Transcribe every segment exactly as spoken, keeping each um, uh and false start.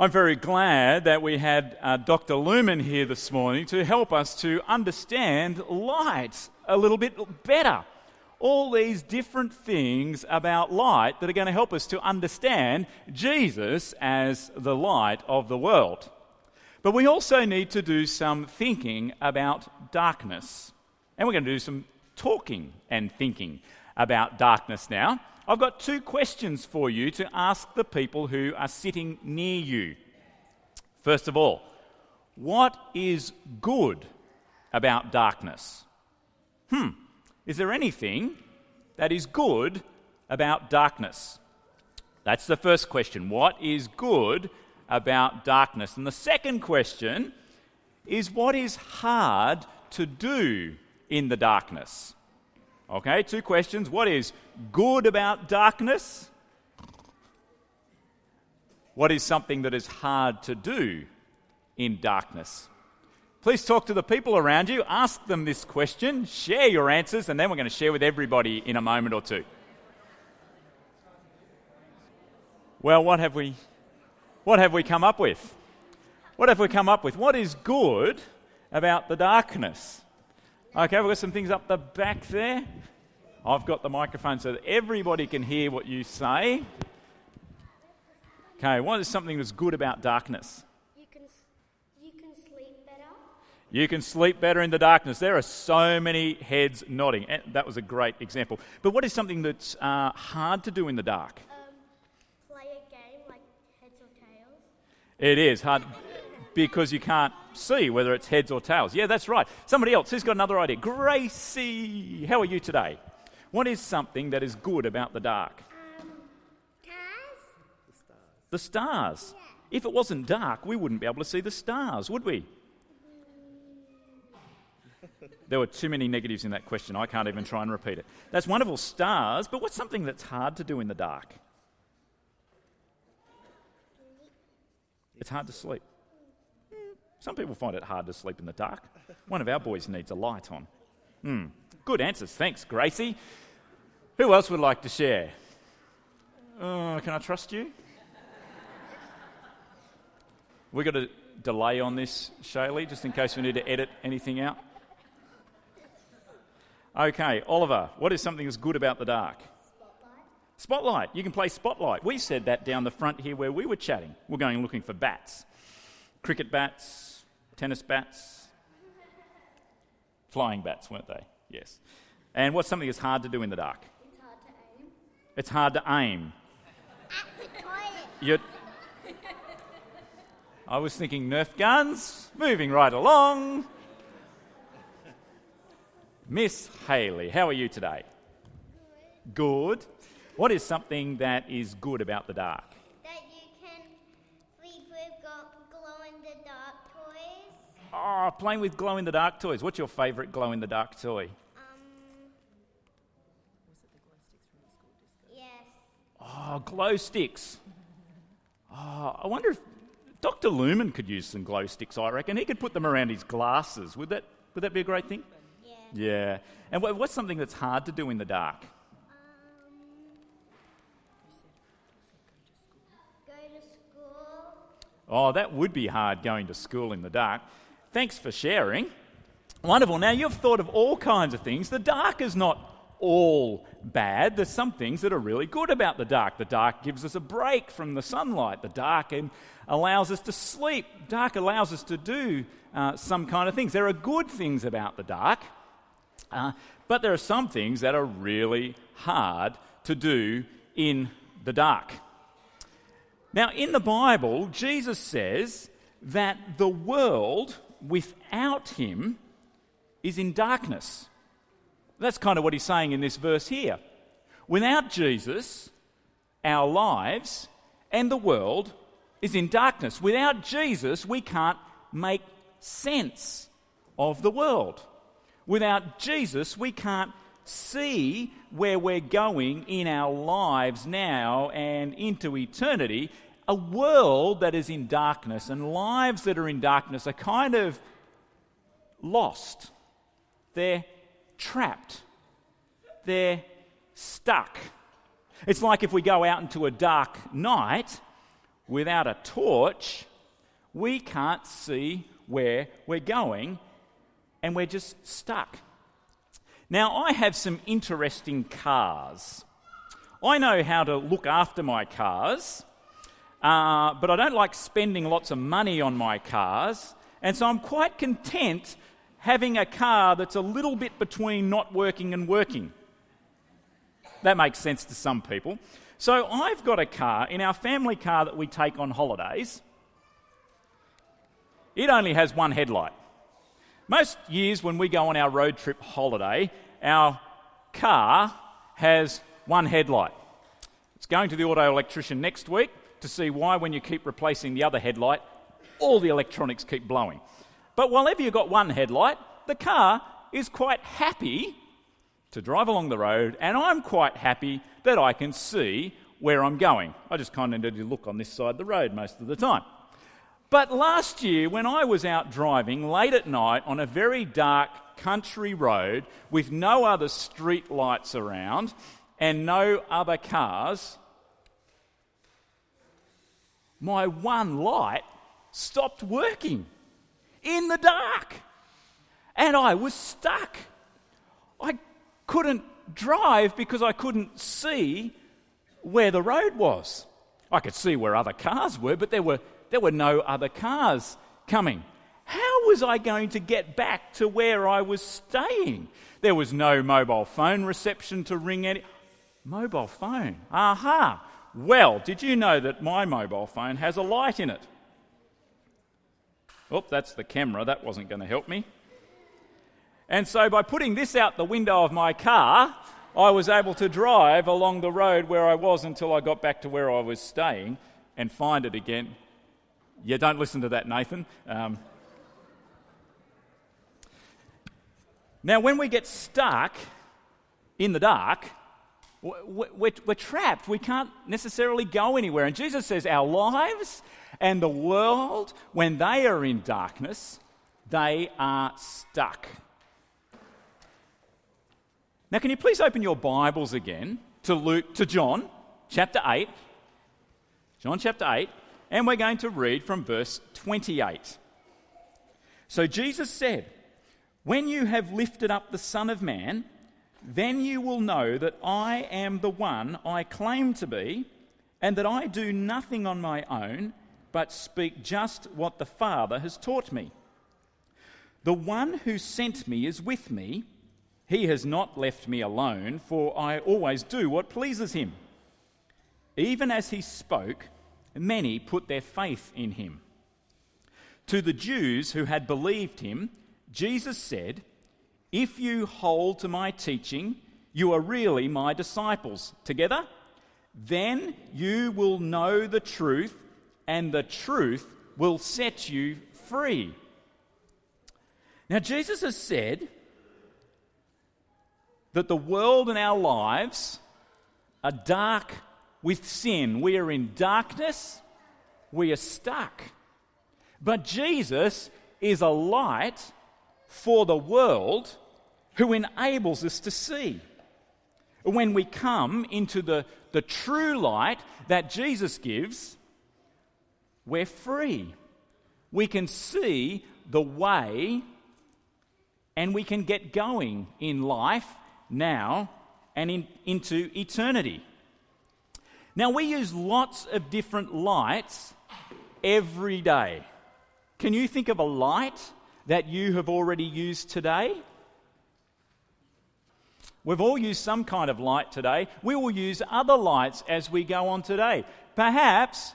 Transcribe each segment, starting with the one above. I'm very glad that we had uh, Doctor Lumen here this morning to help us to understand light a little bit better. All these different things about light that are going to help us to understand Jesus as the light of the world. But we also need to do some thinking about darkness. And we're going to do some talking and thinking about darkness now. I've got two questions for you to ask the people who are sitting near you. First of all, what is good about darkness? Hmm, is there anything that is good about darkness? That's the first question. What is good about darkness? And the second question is, what is hard to do in the darkness? Okay, two questions. What is good about darkness? What is something that is hard to do in darkness? Please talk to the people around you, ask them this question, share your answers, and then we're going to share with everybody in a moment or two. Well, what have we what have we come up with? What have we come up with? What is good about the darkness? Okay, we've got some things up the back there. I've got the microphone so that everybody can hear what you say. Okay, what is something that's good about darkness? You can you can sleep better. You can sleep better in the darkness. There are so many heads nodding. That was a great example. But what is something that's uh, hard to do in the dark? Um, play a game like heads or tails. It is hard because you can't see whether it's heads or tails. Yeah, that's right. Somebody else, who's got another idea? Gracie, how are you today? What is something that is good about the dark? Um, stars. The stars. Yeah. If it wasn't dark, we wouldn't be able to see the stars, would we? There were too many negatives in that question. I can't even try and repeat it. That's wonderful, stars, but what's something that's hard to do in the dark? It's hard to sleep. Some people find it hard to sleep in the dark. One of our boys needs a light on. Hmm. Good answers. Thanks, Gracie. Who else would like to share? Uh, can I trust you? We've got a delay on this, Shaylee, just in case we need to edit anything out. Okay, Oliver, what is something that's good about the dark? Spotlight. Spotlight. You can play Spotlight. We said that down the front here where we were chatting. We're going looking for bats. Cricket bats, tennis bats, flying bats, weren't they? Yes. And what's something that's hard to do in the dark? It's hard to aim. It's hard to aim. At the toilet. You're... I was thinking Nerf guns. Moving right along. Miss Haley, how are you today? Good. Good. What is something that is good about the dark? Oh, playing with glow-in-the-dark toys. What's your favourite glow-in-the-dark toy? Um, was it the glow sticks from the school disco? Yes. Oh, glow sticks. Oh, I wonder if Doctor Lumen could use some glow sticks, I reckon. He could put them around his glasses. Would that would that be a great thing? Yeah. Yeah. And what, what's something that's hard to do in the dark? Um, go to school. Oh, that would be hard, going to school in the dark. Thanks for sharing. Wonderful. Now, you've thought of all kinds of things. The dark is not all bad. There's some things that are really good about the dark. The dark gives us a break from the sunlight. The dark allows us to sleep. Dark allows us to do uh, some kind of things. There are good things about the dark, uh, but there are some things that are really hard to do in the dark. Now, in the Bible, Jesus says that the world without him is in darkness. That's kind of what he's saying in this verse here. Without Jesus, our lives and the world is in darkness. Without Jesus, we can't make sense of the world. Without Jesus, we can't see where we're going in our lives now and into eternity. A world that is in darkness and lives that are in darkness are kind of lost. They're trapped. They're stuck. It's like if we go out into a dark night, without a torch, we can't see where we're going, and we're just stuck. Now, I have some interesting cars. I know how to look after my cars, uh, but I don't like spending lots of money on my cars, and so I'm quite content having a car that's a little bit between not working and working. That makes sense to some people. So I've got a car, in our family car that we take on holidays, it only has one headlight. Most years when we go on our road trip holiday, our car has one headlight. It's going to the auto electrician next week to see why, when you keep replacing the other headlight, all the electronics keep blowing. But whenever you've got one headlight, the car is quite happy to drive along the road, and I'm quite happy that I can see where I'm going. I just kind of need to look on this side of the road most of the time. But last year, when I was out driving late at night on a very dark country road with no other street lights around and no other cars, my one light stopped working in the dark, and I was stuck. I couldn't drive because I couldn't see where the road was. I could see where other cars were, but there were there were no other cars coming. How was I going to get back to where I was staying? There was no mobile phone reception to ring any... Mobile phone, aha. Well, did you know that my mobile phone has a light in it? Oh, that's the camera, that wasn't going to help me. And so by putting this out the window of my car, I was able to drive along the road where I was until I got back to where I was staying and find it again. Yeah, don't listen to that, Nathan. Um, now, when we get stuck in the dark, we're, we're trapped. We can't necessarily go anywhere. And Jesus says our lives and the world, when they are in darkness, they are stuck. Now, can you please open your Bibles again to Luke, to John, chapter eight, John chapter eight, and we're going to read from verse twenty-eight. So Jesus said, "When you have lifted up the Son of Man, then you will know that I am the one I claim to be, and that I do nothing on my own, but speak just what the Father has taught me. The one who sent me is with me. He has not left me alone, for I always do what pleases him." Even as he spoke, many put their faith in him. To the Jews who had believed him, Jesus said, "If you hold to my teaching, you are really my disciples. Together, then you will know the truth, and the truth will set you free." Now, Jesus has said that the world and our lives are dark with sin. We are in darkness. We are stuck. But Jesus is a light for the world who enables us to see. When we come into the, the true light that Jesus gives, we're free. We can see the way, and we can get going in life now and in, into eternity. Now, we use lots of different lights every day. Can you think of a light that you have already used today? We've all used some kind of light today. We will use other lights as we go on today. Perhaps,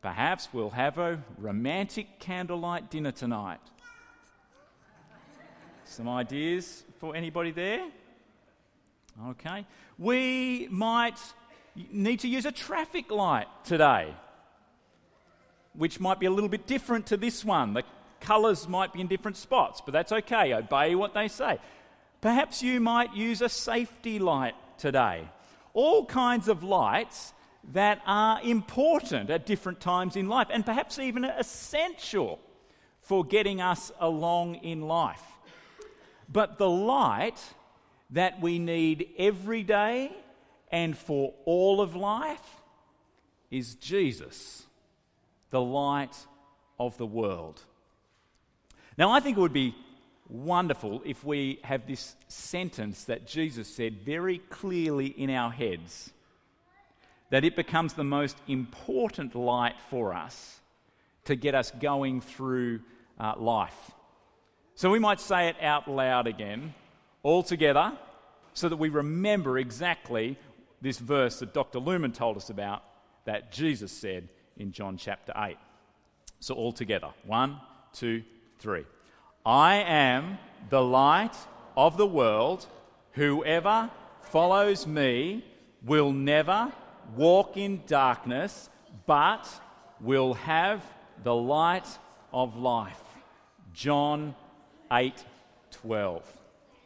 perhaps we'll have a romantic candlelight dinner tonight. Some ideas for anybody there? Okay. We might need to use a traffic light today, which might be a little bit different to this one. The colours might be in different spots, but that's okay. Obey what they say. Perhaps you might use a safety light today. All kinds of lights that are important at different times in life, and perhaps even essential for getting us along in life. But the light that we need every day and for all of life is Jesus, the light of the world. Now, I think it would be wonderful if we have this sentence that Jesus said very clearly in our heads, that it becomes the most important light for us to get us going through uh, life. So we might say it out loud again, all together, so that we remember exactly this verse that Doctor Lumen told us about that Jesus said in John chapter eight. So all together, one, two, three. I am the light of the world. Whoever follows me will never walk in darkness, but will have the light of life. John eight twelve.